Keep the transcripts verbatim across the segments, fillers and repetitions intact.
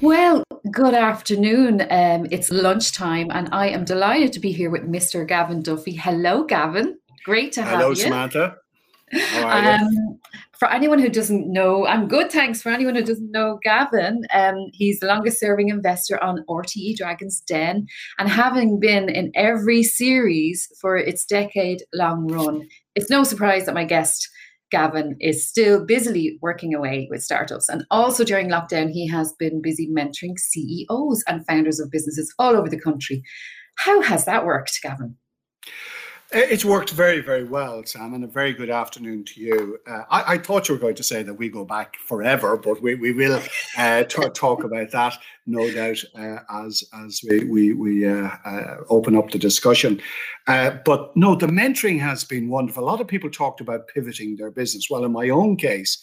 Well, good afternoon. Um, it's lunchtime and I am delighted to be here with Mister Gavin Duffy. Hello, Gavin. Great to have Hello, you. Hello, Samantha. How are um, you? For anyone who doesn't know, I'm good, thanks. For anyone who doesn't know Gavin, um, he's the longest serving investor on R T E Dragon's Den, and having been in every series for its decade long run, it's no surprise that my guest Gavin is still busily working away with startups. And also during lockdown, he has been busy mentoring C E Os and founders of businesses all over the country. How has that worked, Gavin? It's worked very, very well, Sam, and a very good afternoon to you. Uh, I, I thought you were going to say that we go back forever, but we, we will uh, t- talk about that, no doubt, uh, as as we, we, we uh, uh, open up the discussion. Uh, but no, the mentoring has been wonderful. A lot of people talked about pivoting their business. Well, in my own case,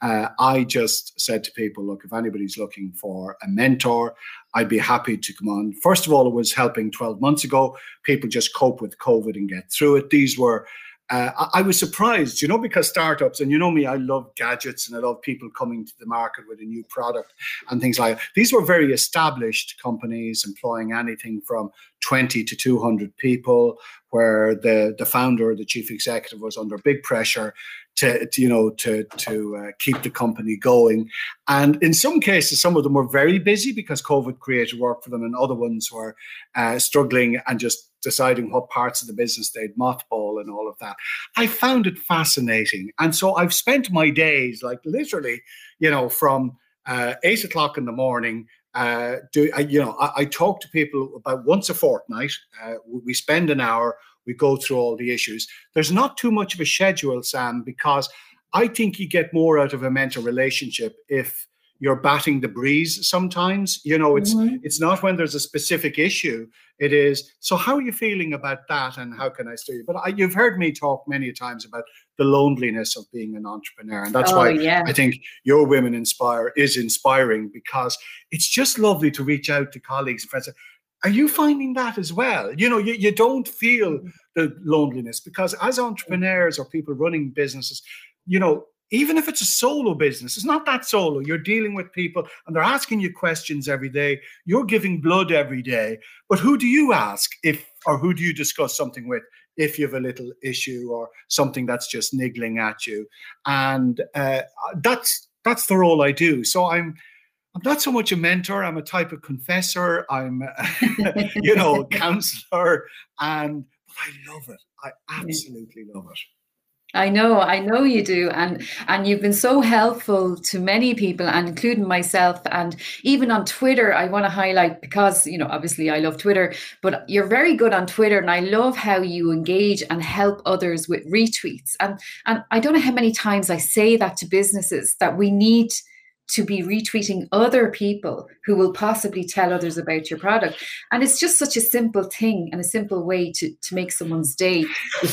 uh, I just said to people, look, if anybody's looking for a mentor, I'd be happy to come on. First of all, it was helping twelve months ago. People just cope with COVID and get through it. These were, uh, I, I was surprised, you know, because startups, and you know me, I love gadgets and I love people coming to the market with a new product and things like that. These were very established companies employing anything from twenty to two hundred people, where the, the founder or the chief executive was under big pressure to, to you know, to, to uh, keep the company going. And in some cases, some of them were very busy because COVID created work for them, and other ones were uh, struggling and just deciding what parts of the business they'd mothball and all of that. I found it fascinating. And so I've spent my days, like literally, you know, from uh, eight o'clock in the morning, Uh, do I, you know, I, I talk to people about once a fortnight. Uh, we spend an hour. We go through all the issues. There's not too much of a schedule, Sam, because I think you get more out of a mentor relationship if you're batting the breeze sometimes. You know, it's mm-hmm. it's not when there's a specific issue. It is, so how are you feeling about that and how can I steer you? But I, you've heard me talk many times about the loneliness of being an entrepreneur. And that's oh, why yeah. I think your Women Inspire is inspiring, because it's just lovely to reach out to colleagues and friends. Are you finding that as well? You know, you, you don't feel the loneliness, because as entrepreneurs or people running businesses, you know, even if it's a solo business, it's not that solo. You're dealing with people and they're asking you questions every day. You're giving blood every day. But who do you ask if, or who do you discuss something with if you have a little issue or something that's just niggling at you? And uh, that's that's the role I do. So I'm I'm not so much a mentor. I'm a type of confessor. I'm, you know, counselor. And but I love it. I absolutely love it. I know, I know you do. And and you've been so helpful to many people, and including myself. And even on Twitter, I want to highlight, because, you know, obviously I love Twitter, but you're very good on Twitter. And I love how you engage and help others with retweets. And, and I don't know how many times I say that to businesses, that we need to be retweeting other people who will possibly tell others about your product. And it's just such a simple thing and a simple way to, to make someone's day.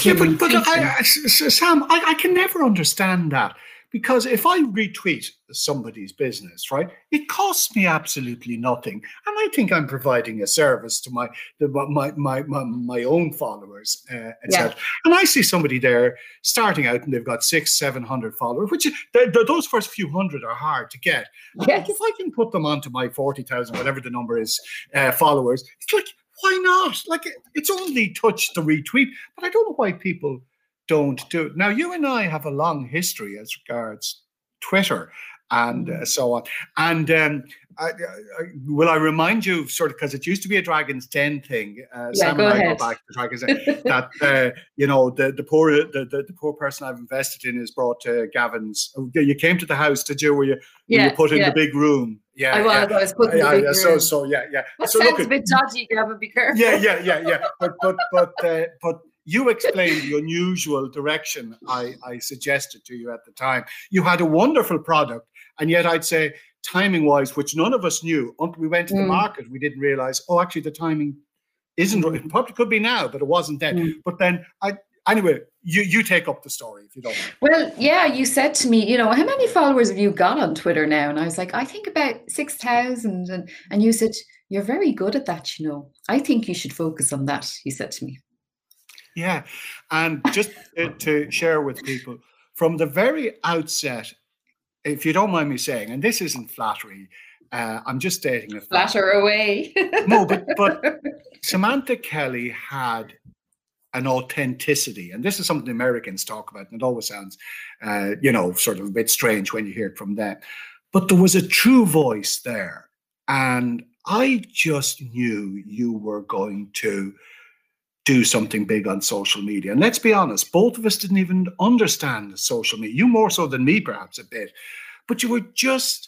Yeah, but, but I, I, Sam, I, I can never understand that, because if I retweet somebody's business, right, it costs me absolutely nothing. And I think I'm providing a service to my to my, my, my, my own followers, uh, et cetera. Yeah. And I see somebody there starting out and they've got six, seven hundred followers, which they're, they're, those first few hundred are hard to get. Yes. If I can put them onto my forty thousand, whatever the number is, uh, followers, it's like, why not? Like, it's only touch the retweet, but I don't know why people don't do it. Now, you and I have a long history as regards Twitter and uh, so on. And um, I, I, will I remind you, sort of, because it used to be a Dragon's Den thing. Uh, yeah, Sam go and I ahead. go back to Dragon's Den. that uh, you know, the the poor the, the, the poor person I've invested in is brought to Gavin's. You came to the house, did you? Were you, yeah, were you put in yeah. the big room? Yeah, I was. Yeah. I was put in the big yeah, room. So, so yeah, yeah. That so, sounds look, a bit dodgy, Gavin. Be careful. Yeah, yeah, yeah, yeah. But but but uh, but. You explained the unusual direction I, I suggested to you at the time. You had a wonderful product, and yet I'd say timing-wise, which none of us knew, until we went to mm. the market, we didn't realize, oh, actually the timing isn't right. It probably could be now, but it wasn't then. Mm. But then, I anyway, you, you take up the story if you don't. Well, yeah, you said to me, you know, how many followers have you got on Twitter now? And I was like, I think about six thousand. And, and you said, you're very good at that, you know. I think you should focus on that, you said to me. Yeah. And just to share with people, from the very outset, if you don't mind me saying, and this isn't flattery, Uh, I'm just stating a fact. Flatter away. No, but, but Samantha Kelly had an authenticity, and this is something Americans talk about, and it always sounds, uh, you know, sort of a bit strange when you hear it from them. But there was a true voice there, and I just knew you were going to do something big on social media. And let's be honest, both of us didn't even understand social media. You more so than me, perhaps a bit. But you were just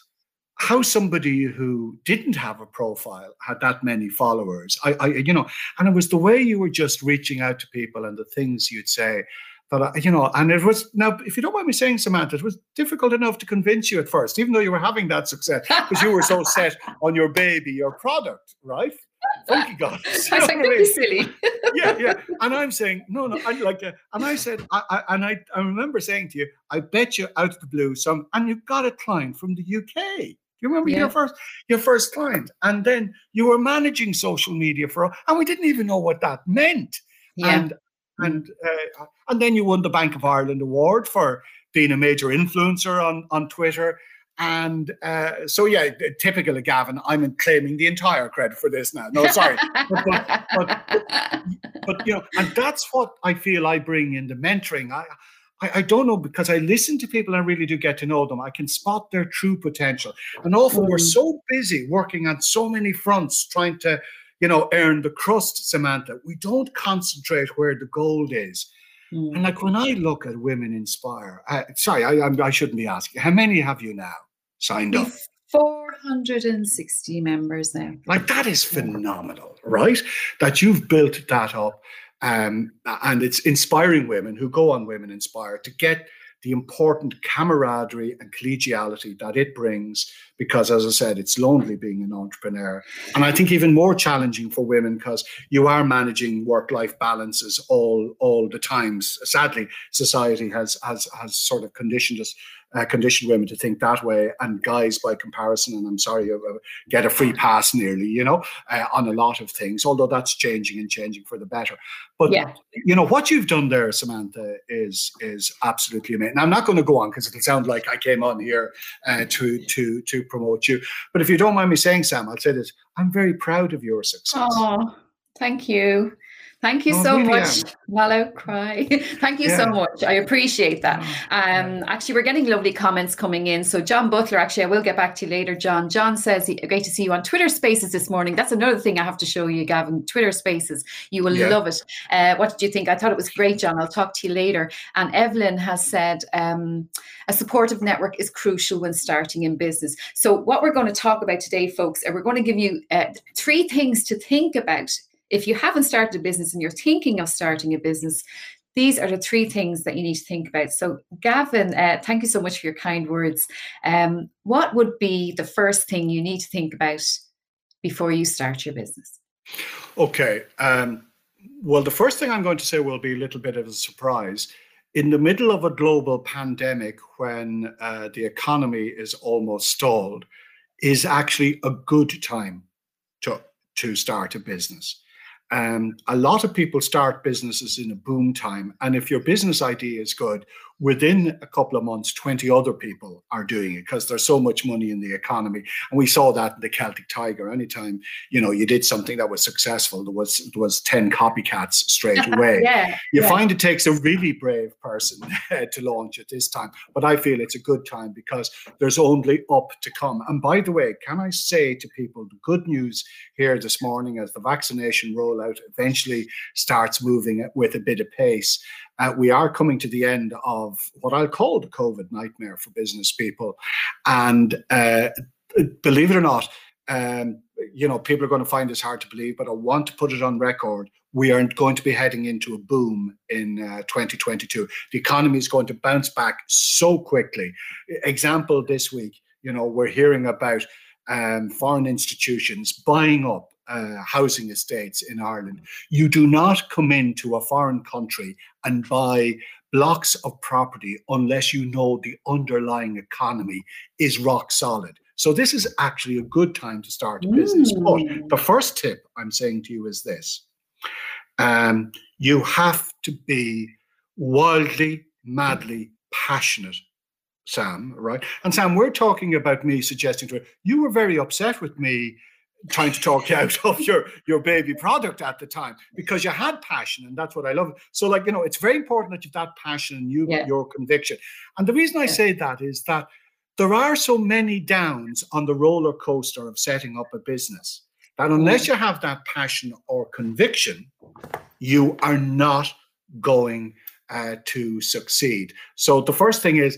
how somebody who didn't have a profile had that many followers. I, I, you know, and it was the way you were just reaching out to people and the things you'd say. But, you know, and it was, now, if you don't mind me saying, Samantha, it was difficult enough to convince you at first, even though you were having that success, because you were so set on your baby, your product, right? Funky God. I was like, don't be silly. Yeah, yeah. And I'm saying, no, no, I like that. And I said, I, I and I, I remember saying to you, I bet you out of the blue some, and you got a client from the U K. Do you remember yeah. your first your first client? And then you were managing social media for, and we didn't even know what that meant. Yeah. And And uh, and then you won the Bank of Ireland award for being a major influencer on, on Twitter. And uh, so, yeah, typical of Gavin, I'm claiming the entire credit for this now. No, sorry. but, but, but, but, you know, and that's what I feel I bring into mentoring. I, I, I don't know, because I listen to people and I really do get to know them. I can spot their true potential. And often mm. we're so busy working on so many fronts, trying to, you know, earn the crust, Samantha. We don't concentrate where the gold is. Mm. And like when I look at Women Inspire, uh, sorry, I, I I shouldn't be asking. How many have you now signed up? four hundred sixty members now. Like that is phenomenal, right? That you've built that up. Um, and it's inspiring women who go on Women Inspire to get the important camaraderie and collegiality that it brings, because as I said, it's lonely being an entrepreneur. And I think even more challenging for women, because you are managing work-life balances all, all the time. Sadly, society has, has, has sort of conditioned us, uh, conditioned women to think that way, and guys by comparison, and I'm sorry, get a free pass nearly, you know, uh, on a lot of things, although that's changing and changing for the better. But, yeah. you know, what you've done there, Samantha, is, is absolutely amazing. And I'm not going to go on, because it'll sound like I came on here uh, to, to, to promote you. But if you don't mind me saying, Sam, I'll say this. I'm very proud of your success. Oh, thank you. Thank you oh, so really much. Mallow cry. Thank you yeah. so much. I appreciate that. Um, actually, we're getting lovely comments coming in. So John Butler, actually, I will get back to you later, John. John says, great to see you on Twitter Spaces this morning. That's another thing I have to show you, Gavin. Twitter Spaces. You will yeah. love it. Uh, what did you think? I thought it was great, John. I'll talk to you later. And Evelyn has said, um, a supportive network is crucial when starting in business. So what we're going to talk about today, folks, we're going to give you uh, three things to think about. If you haven't started a business and you're thinking of starting a business, these are the three things that you need to think about. So, Gavin, uh, thank you so much for your kind words. Um, what would be the first thing you need to think about before you start your business? Okay. Um, well, the first thing I'm going to say will be a little bit of a surprise. In the middle of a global pandemic, when uh, the economy is almost stalled, is actually a good time to, to start a business. Um, a lot of people start businesses in a boom time. And if your business idea is good, within a couple of months, twenty other people are doing it, because there's so much money in the economy. And we saw that in the Celtic Tiger. Anytime, you know, you did something that was successful, there was there was ten copycats straight away. yeah, you yeah. find it takes a really brave person to launch at this time. But I feel it's a good time, because there's only up to come. And by the way, can I say to people, the good news here this morning, as the vaccination rollout eventually starts moving with a bit of pace, Uh, we are coming to the end of what I'll call the COVID nightmare for business people. And uh, believe it or not, um, you know, people are going to find this hard to believe, but I want to put it on record. We are going to be heading into a boom in uh, twenty twenty-two. The economy is going to bounce back so quickly. Example this week, you know, we're hearing about um, foreign institutions buying up Uh, housing estates in Ireland. You do not come into a foreign country and buy blocks of property unless you know the underlying economy is rock solid. So this is actually a good time to start a business. Mm. But the first tip I'm saying to you is this. Um, you have to be wildly, madly passionate Sam, right? And Sam, we're talking about me suggesting to her, you were very upset with me trying to talk you out of your, your baby product at the time because you had passion, and that's what I love. So, like, you know, it's very important that you've that passion and you yeah. your conviction. And the reason I yeah. say that is that there are so many downs on the roller coaster of setting up a business that unless you have that passion or conviction, you are not going uh, to succeed. So the first thing is,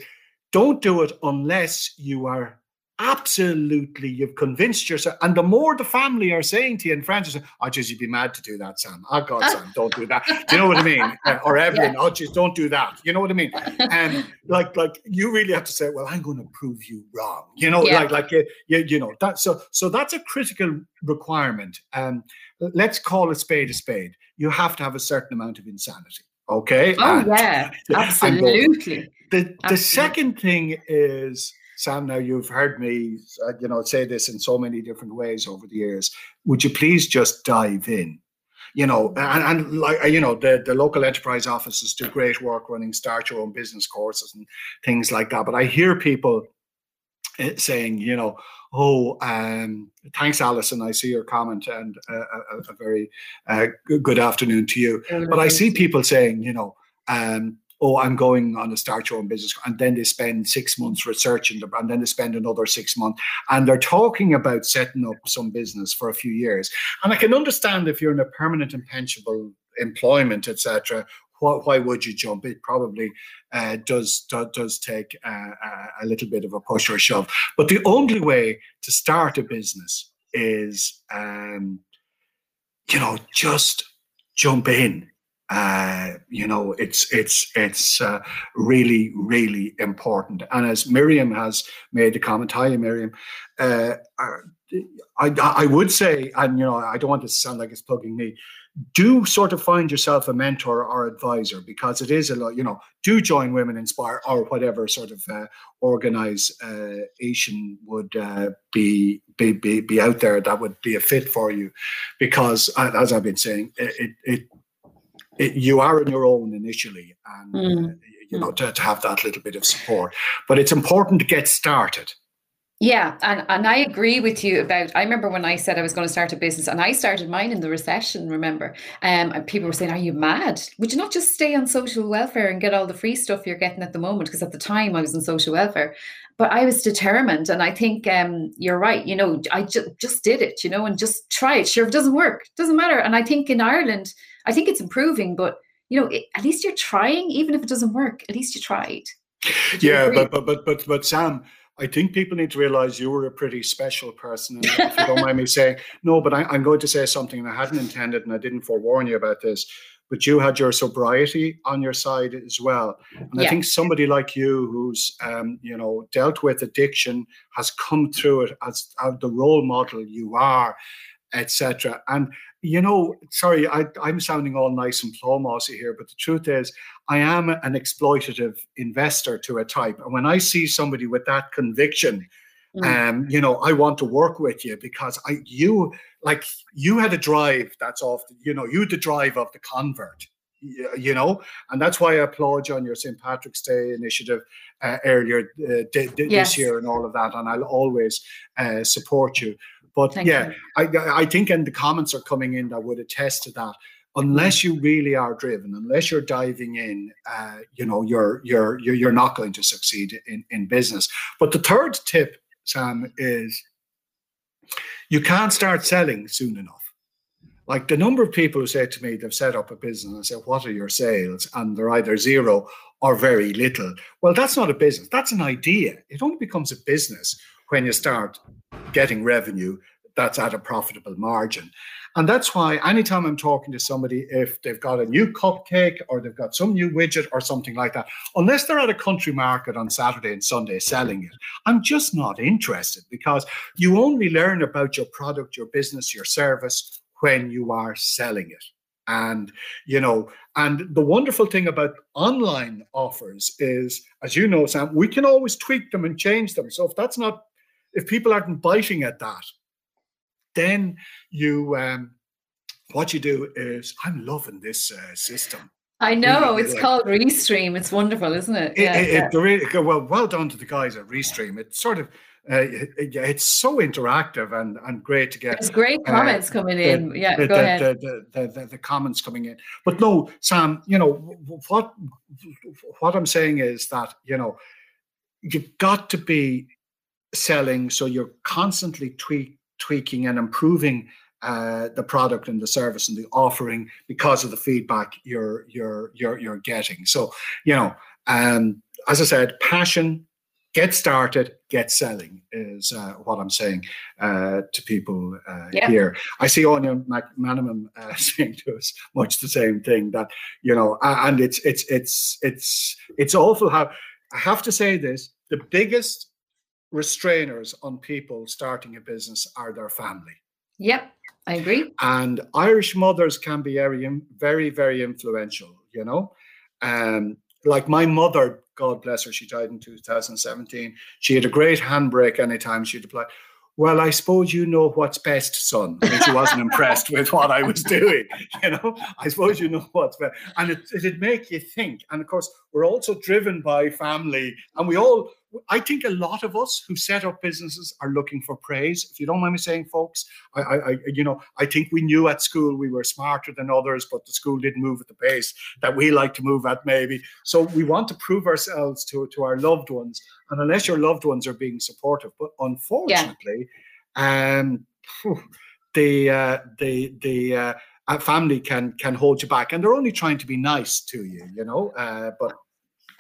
don't do it unless you are absolutely, you've convinced yourself. And the more the family are saying to you and friends are saying, oh, geez, you'd be mad to do that, Sam. Oh, God, Sam, don't do that. Do you know what I mean? Uh, or everyone, yeah. oh, geez, don't do that. You know what I mean? And um, like, like you really have to say, well, I'm going to prove you wrong. You know, yeah. like, like you, you, you know, that. So, so that's a critical requirement. Um, let's call a spade a spade. You have to have a certain amount of insanity. Okay. Oh, and, yeah, absolutely. The, the absolutely. second thing is, Sam, now you've heard me, uh, you know, say this in so many different ways over the years. Would you please just dive in? You know, and, and like, you know, the, the local enterprise offices do great work running start your own business courses and things like that. But I hear people saying, you know, oh, um, thanks, Alison. I see your comment and uh, a, a very uh, good afternoon to you. But I see people saying, you know, um, oh, I'm going on a start your own business. And then they spend six months researching the brand. Then they spend another six months. And they're talking about setting up some business for a few years. And I can understand if you're in a permanent and pensionable employment, et cetera, why, why would you jump? It probably uh, does, do, does take uh, a little bit of a push or a shove. But the only way to start a business is, um, you know, just jump in. Uh, you know, it's it's it's uh, really, really important. And as Miriam has made the comment, hi, Miriam, uh, I, I would say, and, you know, I don't want this to sound like it's plugging me, do sort of find yourself a mentor or advisor, because it is a lot, you know, do join Women Inspire or whatever sort of uh, organization would uh, be, be, be, be out there that would be a fit for you. Because, as I've been saying, it it It, you are on your own initially, and mm. uh, you know, to, to have that little bit of support. But it's important to get started. Yeah, and, and I agree with you about, I remember when I said I was going to start a business, and I started mine in the recession, remember? Um, and people were saying, are you mad? Would you not just stay on social welfare and get all the free stuff you're getting at the moment? Because at the time I was on social welfare. But I was determined, and I think um, you're right, you know, I ju- just did it, you know, and just try it. Sure, if it doesn't work, it doesn't matter. And I think in Ireland, I think it's improving, but, you know, it, at least you're trying. Even if it doesn't work, at least you tried. You yeah, but, but but but but Sam, I think people need to realize you were a pretty special person. And if you don't mind me saying, no, but I, I'm going to say something, and I hadn't intended, and I didn't forewarn you about this, but you had your sobriety on your side as well. And yeah. I think somebody like you who's, um, you know, dealt with addiction, has come through it as, as the role model you are, et cetera. And, you know, sorry, I, I'm sounding all nice and plawmossy here, but the truth is I am an exploitative investor to a type. And when I see somebody with that conviction, mm. um, you know, I want to work with you because I, you, like, you had a drive that's often, you know, you had the drive of the convert, you, you know, and that's why I applaud you on your Saint Patrick's Day initiative uh, earlier uh, d- d- yes. this year and all of that. And I'll always uh, support you. But Thank yeah, I, I think, and the comments are coming in that would attest to that. Unless you really are driven, unless you're diving in, uh, you know, you're you're you're not going to succeed in, in business. But the third tip, Sam, is you can't start selling soon enough. Like the number of people who say to me they've set up a business, and I say, what are your sales? And they're either zero or very little. Well, that's not a business. That's an idea. It only becomes a business when you start getting revenue that's at a profitable margin. And that's why anytime I'm talking to somebody, if they've got a new cupcake or they've got some new widget or something like that, unless they're at a country market on Saturday and Sunday selling it, I'm just not interested, because you only learn about your product, your business, your service when you are selling it. And, you know, and the wonderful thing about online offers is, as you know, Sam, we can always tweak them and change them. So if that's not If people aren't biting at that, then you, um, what you do is, I'm loving this uh, system. I know, it's like, called Restream. It's wonderful, isn't it? Yeah, it, it, yeah. It, well, well done to the guys at Restream. It's sort of, uh, it, it, it's so interactive and, and great to get. There's great comments uh, coming the, in. Yeah, the, go the, ahead. The, the, the, the, the comments coming in. But no, Sam, you know, what, what I'm saying is that, you know, you've got to be selling, so you're constantly tweak, tweaking and improving Uh, the product and the service and the offering because of the feedback you're you're you're you're getting. So, you know, um, as I said, passion, get started, get selling is uh, what I'm saying uh, to people uh, yeah. here. I see Anya McManaman uh, saying to us much the same thing, that, you know, and it's it's it's it's it's awful how I have to say this. The biggest restrainers on people starting a business are their family. Yep. I agree. And Irish mothers can be very, very influential, you know. Um, like my mother, God bless her, she died in two thousand seventeen. She had a great handbrake anytime she'd apply. Well, I suppose you know what's best, son. And she wasn't impressed with what I was doing, you know. I suppose you know what's best. And it, it'd make you think. And, of course, we're also driven by family. And we all, I think a lot of us who set up businesses are looking for praise. If you don't mind me saying, folks, I, I, I, you know, I think we knew at school we were smarter than others, but the school didn't move at the pace that we like to move at, maybe. So we want to prove ourselves to, to our loved ones, and unless your loved ones are being supportive, but unfortunately, yeah. um, the uh, the the uh, family can can hold you back, and they're only trying to be nice to you, you know, uh, but.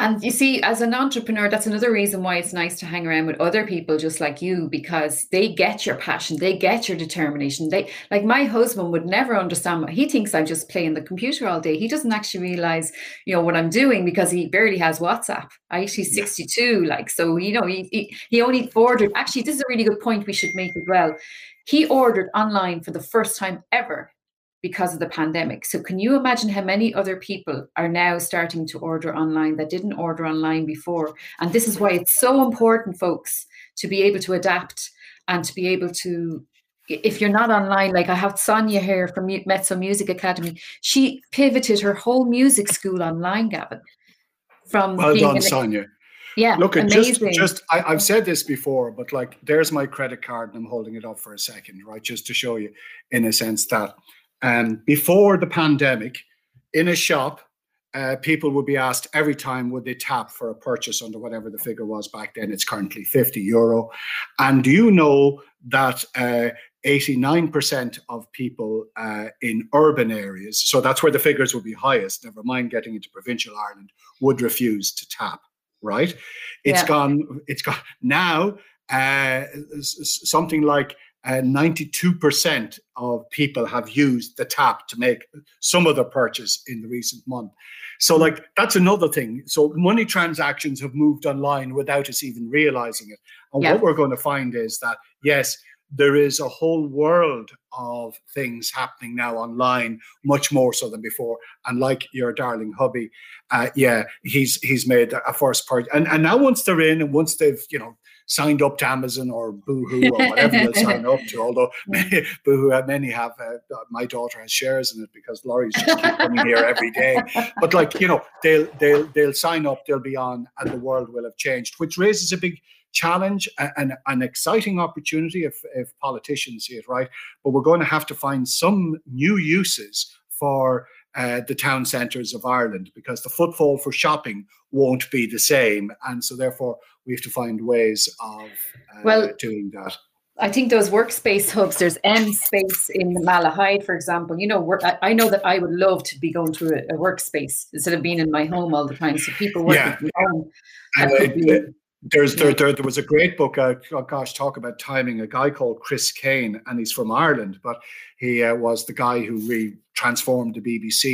And you see, as an entrepreneur, that's another reason why it's nice to hang around with other people just like you, because they get your passion, they get your determination. They, like my husband would never understand. He thinks I'm just playing the computer all day. He doesn't actually realize, you know, what I'm doing, because he barely has WhatsApp. I actually sixty-two, like, so, you know, he, he, he only ordered. Actually, this is a really good point we should make as well. He ordered online for the first time ever because of the pandemic. So can you imagine how many other people are now starting to order online that didn't order online before? And this is why it's so important, folks, to be able to adapt and to be able to, if you're not online, like I have Sonia here from Mezzo Music Academy. She pivoted her whole music school online, Gavin. From well being done, an, Sonia. Yeah, look, just, just I, I've said this before, but like there's my credit card and I'm holding it up for a second, right? Just to show you in a sense that Um, before the pandemic, in a shop, uh, people would be asked every time would they tap for a purchase under whatever the figure was back then. It's currently fifty euro. And do you know that uh, eighty-nine percent of people uh, in urban areas, so that's where the figures would be highest, never mind getting into provincial Ireland, would refuse to tap, right? It's yeah. gone, it's gone. Now, uh, something like Uh, ninety-two percent of people have used the tap to make some other purchase in the recent month. So like, that's another thing. So money transactions have moved online without us even realizing it. And yeah. what we're going to find is that, yes, there is a whole world of things happening now online, much more so than before. And like your darling hubby, uh, yeah, he's he's made a first part. And, and now once they're in and once they've, you know, signed up to Amazon or Boohoo or whatever you sign up to, although many, Boohoo, many have, uh, my daughter has shares in it because Laurie's just keep coming here every day. But like, you know, they'll, they'll, they'll sign up, they'll be on, and the world will have changed, which raises a big challenge and an exciting opportunity if, if politicians see it right. But we're going to have to find some new uses for Uh, the town centres of Ireland, because the footfall for shopping won't be the same, and so therefore we have to find ways of uh, well, doing that. I think those workspace hubs, there's M Space in Malahide, for example. You know, work, I know that I would love to be going to a, a workspace instead of being in my home all the time. So people working yeah. from home. And it, be, it, there's yeah. there, there there was a great book. Uh, oh gosh, talk about timing. A guy called Chris Kane, and he's from Ireland, but he uh, was the guy who re. transformed the B B C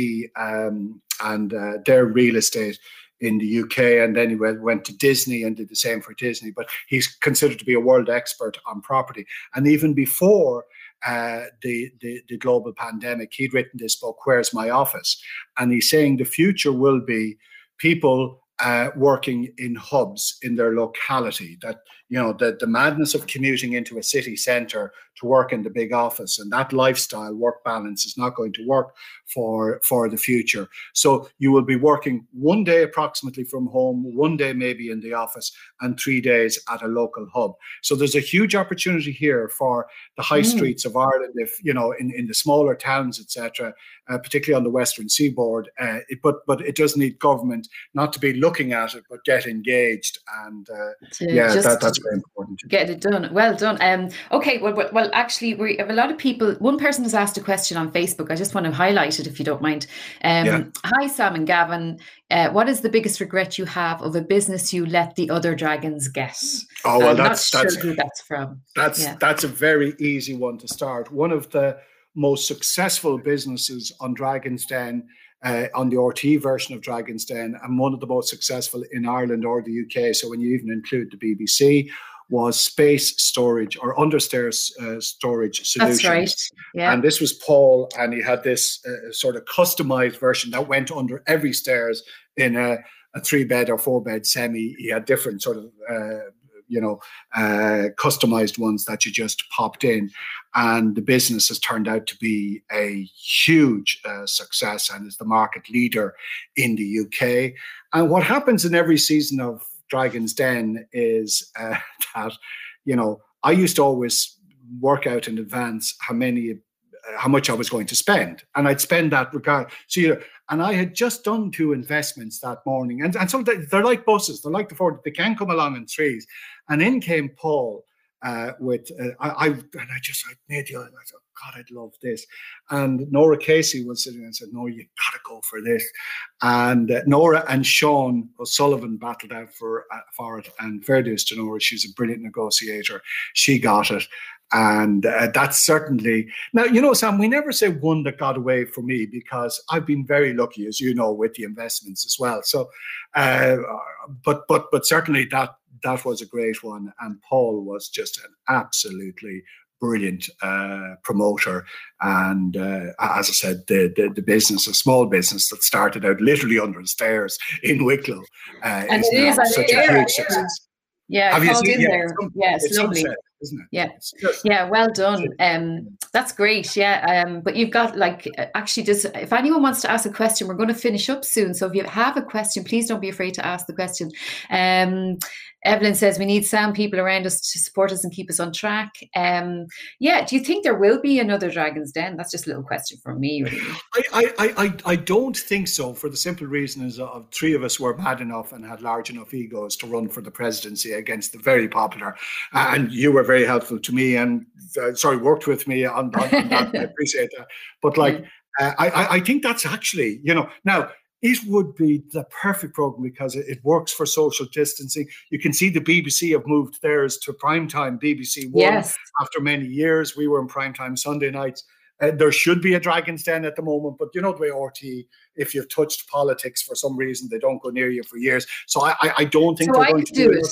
um, and uh, their real estate in the U K, and then he went to Disney and did the same for Disney. But he's considered to be a world expert on property. And even before uh, the, the the global pandemic, he'd written this book, "Where's My Office?" And he's saying the future will be people uh, working in hubs in their locality. That, you know, the, the madness of commuting into a city centre to work in the big office and that lifestyle work balance is not going to work for, for the future. So you will be working one day approximately from home, one day maybe in the office, and three days at a local hub. So there's a huge opportunity here for the high mm. streets of Ireland, if you know, in, in the smaller towns, et cetera, uh, particularly on the Western Seaboard. Uh, it, but but it does need government not to be looking at it, but get engaged, and uh, yeah, that, that's very important. Get it done. Well done. Um. Okay. Well. Well. well actually, we have a lot of people. One person has asked a question on Facebook. I just want to highlight it if you don't mind. Um. Yeah. Hi, Sam and Gavin. Uh, what is the biggest regret you have of a business you let the other dragons get? Oh, well, I'm that's not that's sure who that's from. That's yeah. that's a very easy one to start. One of the most successful businesses on Dragon's Den, uh, on the R T E version of Dragon's Den, and one of the most successful in Ireland or the U K, so when you even include the B B C, was space storage or understairs uh, storage solutions. That's right. Yeah. And this was Paul, and he had this uh, sort of customized version that went under every stairs in a, a three bed or four bed semi. He had different sort of uh, you know, uh, customized ones that you just popped in. And the business has turned out to be a huge uh, success and is the market leader in the U K. And what happens in every season of Dragon's Den is uh, that, you know, I used to always work out in advance how many, uh, how much I was going to spend. And I'd spend that regard. So, you know, and I had just done two investments that morning. And, and so they're like buses. They're like the Ford. They can come along in threes. And in came Paul uh, with, uh, I, I and I just, I made the, I thought, God, I'd love this. And Nora Casey was sitting there and said, no, you've got to go for this. And uh, Nora and Sean O'Sullivan battled out for, uh, for it. And fair dues to Nora, she's a brilliant negotiator. She got it. And uh, that's certainly... Now, you know, Sam, we never say one that got away for me, because I've been very lucky, as you know, with the investments as well. So, uh, but but but certainly that that was a great one. And Paul was just an absolutely brilliant uh, promoter. And uh, as I said, the, the the business, a small business that started out literally under the stairs in Wicklow, uh, is, it is such a huge success. Yeah, Have called in yeah, there. It's yeah, it's, it's lovely. Sunset, isn't it? Yeah, just, yeah, well done. Um, that's great. Yeah, um, but you've got like actually, just if anyone wants to ask a question, we're going to finish up soon. So if you have a question, please don't be afraid to ask the question. Um, Evelyn says we need sound people around us to support us and keep us on track. Um, yeah, do you think there will be another Dragon's Den? That's just a little question from me. Really. I, I, I, I don't think so, for the simple reason is uh, three of us were mad enough and had large enough egos to run for the presidency against the very popular. Uh, and you were very helpful to me and uh, sorry, worked with me on, on, on that. I appreciate that. But like, uh, I, I think that's actually, you know, now. It would be the perfect program because it works for social distancing. You can see the B B C have moved theirs to primetime B B C One yes. after many years. We were in primetime Sunday nights. Uh, there should be a Dragon's Den at the moment, but you know the way R T E, if you've touched politics for some reason, they don't go near you for years. So I, I, I don't think so they're I going to do it. Another-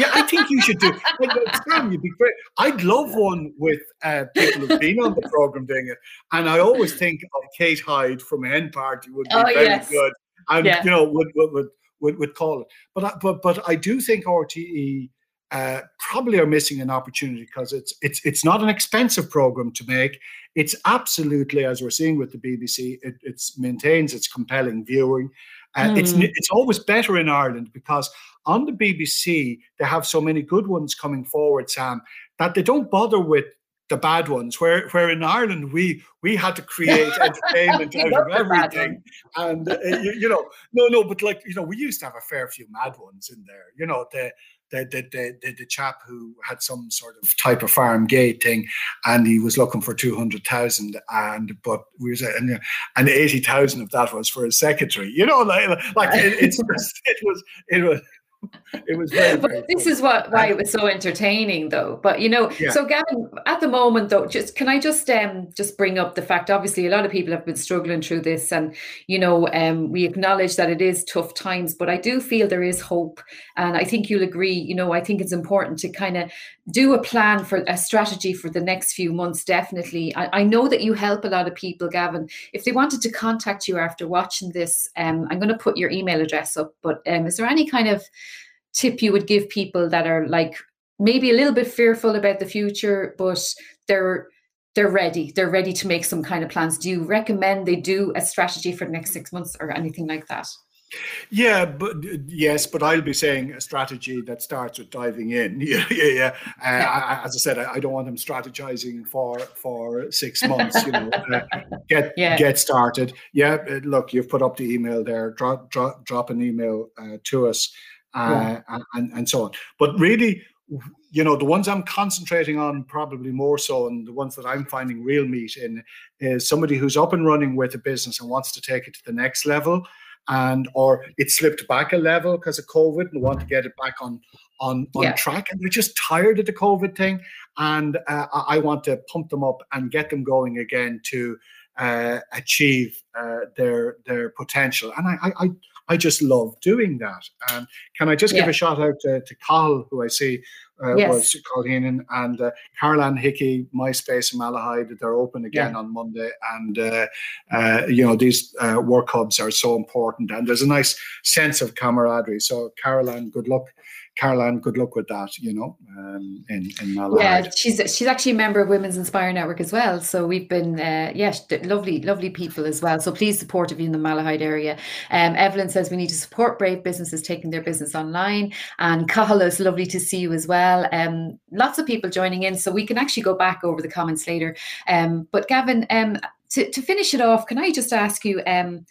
yeah, I think you should do it. Sam, you'd be great. I'd love one with uh, people who've been on the program doing it. And I always think of Kate Hyde from Hen Party would be oh, very yes. good, and yeah. you know would would would would call it. But I, but but I do think R T E uh, probably are missing an opportunity because it's it's it's not an expensive program to make. It's absolutely, as we're seeing with the B B C, it it's maintains its compelling viewing. Uh, mm. It's it's always better in Ireland because on the B B C, they have so many good ones coming forward, Sam, that they don't bother with the bad ones, where where in Ireland we we had to create entertainment out of everything. And, uh, you, you know, no, no, but like, you know, we used to have a fair few mad ones in there. You know, the the the the, the, the chap who had some sort of type of farm gate thing and he was looking for two hundred thousand and but we was and, and eighty thousand of that was for his secretary. You know, like, like it, it's, it was, it was, It was very, very but this cool. is what why it was so entertaining, though. But you know, yeah. so Gavin, at the moment, though, just can I just um just bring up the fact? Obviously, a lot of people have been struggling through this, and you know, um, we acknowledge that it is tough times. But I do feel there is hope, and I think you'll agree. You know, I think it's important to kind of do a plan for a strategy for the next few months. Definitely, I, I know that you help a lot of people, Gavin. If they wanted to contact you after watching this, um, I'm going to put your email address up. But um, is there any kind of tip you would give people that are like maybe a little bit fearful about the future, but they're they're ready, they're ready to make some kind of plans? Do you recommend they do a strategy for the next six months or anything like that? Yeah, but yes, but I'll be saying a strategy that starts with diving in. Yeah, yeah, yeah. Uh, yeah. I, as I said, I, I don't want them strategizing for for six months. You know, uh, get yeah. get started. Yeah, look, you've put up the email there. Drop drop drop an email uh, to us. Uh, yeah. and, and so on. But really, you know, the ones I'm concentrating on probably more so, and the ones that I'm finding real meat in, is somebody who's up and running with a business and wants to take it to the next level, and or it slipped back a level because of COVID and want to get it back on on, on yeah. track, and they're just tired of the COVID thing, and uh, I want to pump them up and get them going again to uh, achieve uh, their their potential. And I. I, I I just love doing that. And can I just yeah. give a shout out to, to Carl, who I see uh, yes. was Carl Heenan, and uh, Caroline Hickey, MySpace, and Malahide. They're open again yeah. on Monday. And, uh, uh, you know, these uh, work hubs are so important. And there's a nice sense of camaraderie. So, Caroline, good luck. Caroline, good luck with that, you know, um, in, in Malahide. Yeah, she's she's actually a member of Women's Inspire Network as well. So we've been, uh, yes, lovely, lovely people as well. So please support if you're in the Malahide area. Um, Evelyn says we need to support brave businesses taking their business online. And Kahala, it's lovely to see you as well. Um, lots of people joining in. So we can actually go back over the comments later. Um, but Gavin, um, to, to finish it off, can I just ask you, um,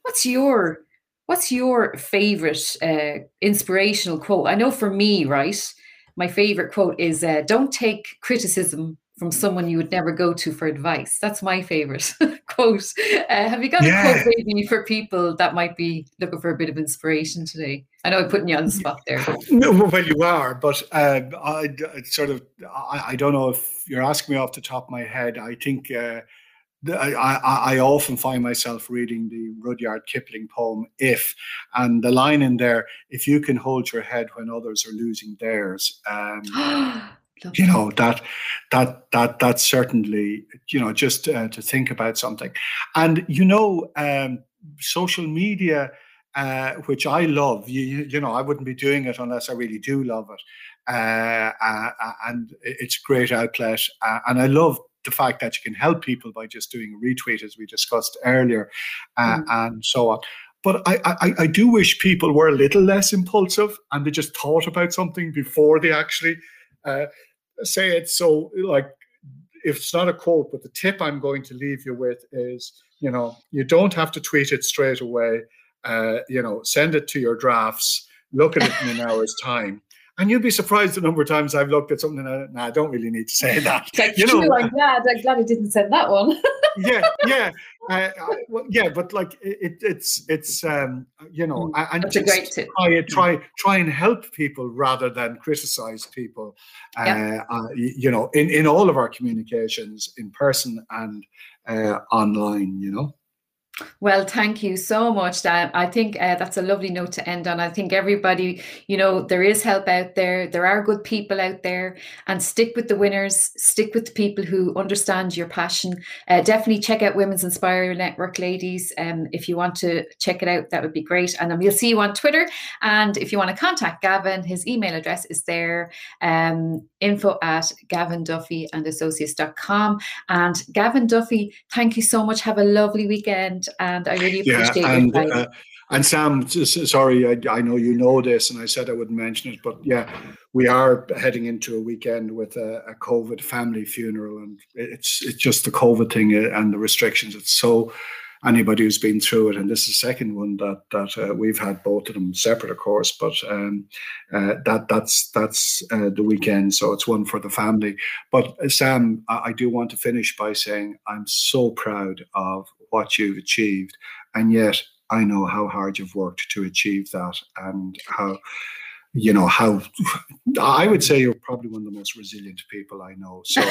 what's your... What's your favorite uh, inspirational quote? I know for me, right, my favorite quote is, uh, don't take criticism from someone you would never go to for advice. That's my favorite quote. Uh, have you got yeah. a quote maybe for people that might be looking for a bit of inspiration today? I know I'm putting you on the spot there. No, well, you are, but uh, I, I sort of, I, I don't know if you're asking me off the top of my head. I think... Uh, I, I, I often find myself reading the Rudyard Kipling poem, If, and the line in there, if you can hold your head when others are losing theirs, um, you know, that, that, that, that certainly, you know, just uh, to think about something. And, you know, um, social media, uh, which I love, you, you know, I wouldn't be doing it unless I really do love it. Uh, uh, and it's a great outlet. Uh, and I love the fact that you can help people by just doing a retweet, as we discussed earlier, uh, mm. and so on. But I, I, I do wish people were a little less impulsive and they just thought about something before they actually uh, say it. So, like, if it's not a quote, but the tip I'm going to leave you with is, you know, you don't have to tweet it straight away. Uh, you know, send it to your drafts, look at it in an hour's time. And you'd be surprised the number of times I've looked at something and I, nah, I don't really need to say that. Like, you know, I'm glad, I'm glad I didn't send that one. yeah, yeah, uh, I, well, yeah. But like, it, it's it's um, you know, mm, and just try try try and help people rather than criticize people. Uh, yeah. uh, you know, in, in all of our communications, in person and uh, online, you know. Well, thank you so much. I think uh, that's a lovely note to end on. I think everybody, you know, there is help out there. There are good people out there, and stick with the winners. Stick with the people who understand your passion. Uh, definitely check out Women's Inspire Network, ladies. Um, if you want to check it out, that would be great. And then we'll see you on Twitter. And if you want to contact Gavin, his email address is there, um, info at gavinduffyandassociates dot com. And Gavin Duffy, thank you so much. Have a lovely weekend. And I really appreciate yeah, and, it. Uh, and Sam, sorry, I, I know you know this, and I said I wouldn't mention it, but yeah, we are heading into a weekend with a, a COVID family funeral, and it's it's just the COVID thing and the restrictions. It's so anybody who's been through it, and this is the second one that that uh, we've had, both of them separate, of course, but um, uh, that that's that's uh, the weekend, so it's one for the family. But uh, Sam, I, I do want to finish by saying I'm so proud of what you've achieved, and yet I know how hard you've worked to achieve that, and how you know, how I would say you're probably one of the most resilient people I know. So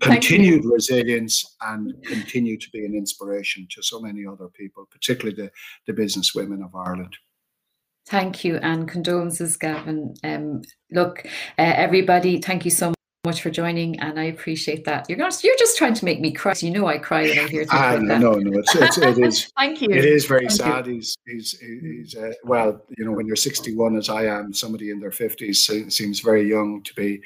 continued you. resilience, and continue to be an inspiration to so many other people, particularly the, the business women of Ireland. Thank you, and condolences, Gavin. Um, look, uh, everybody, thank you so much. much for joining, and I appreciate that. You're not, you're just trying to make me cry. You know I cry when I hear things ah, like that. No, no, it's, it's, it is. Thank you. It is very Thank sad. You. He's, he's, he's uh, well, you know, when you're sixty-one, as I am, somebody in their fifties seems very young to be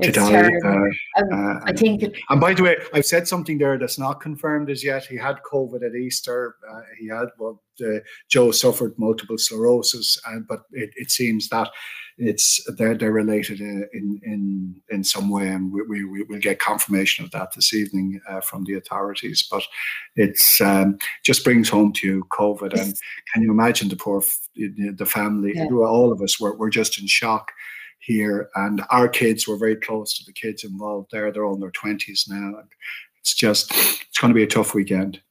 to it's die. Uh, um, uh, I think. It, and by the way, I've said something there that's not confirmed as yet. He had COVID at Easter. Uh, he had, well, uh, Joe suffered multiple sclerosis, and but it, it seems that. It's they're they're related in in in some way, and we we will we'll get confirmation of that this evening uh, from the authorities. But it's um, just brings home to you COVID, and can you imagine the poor the family? Yeah. All of us were we're just in shock here, and our kids were very close to the kids involved there. They're all in their twenties now. It's just it's going to be a tough weekend.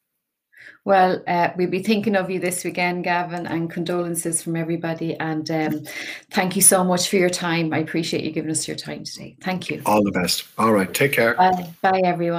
Well, uh, we'll be thinking of you this weekend, Gavin, and condolences from everybody. And um, thank you so much for your time. I appreciate you giving us your time today. Thank you. All the best. All right. Take care. Bye, Bye everyone.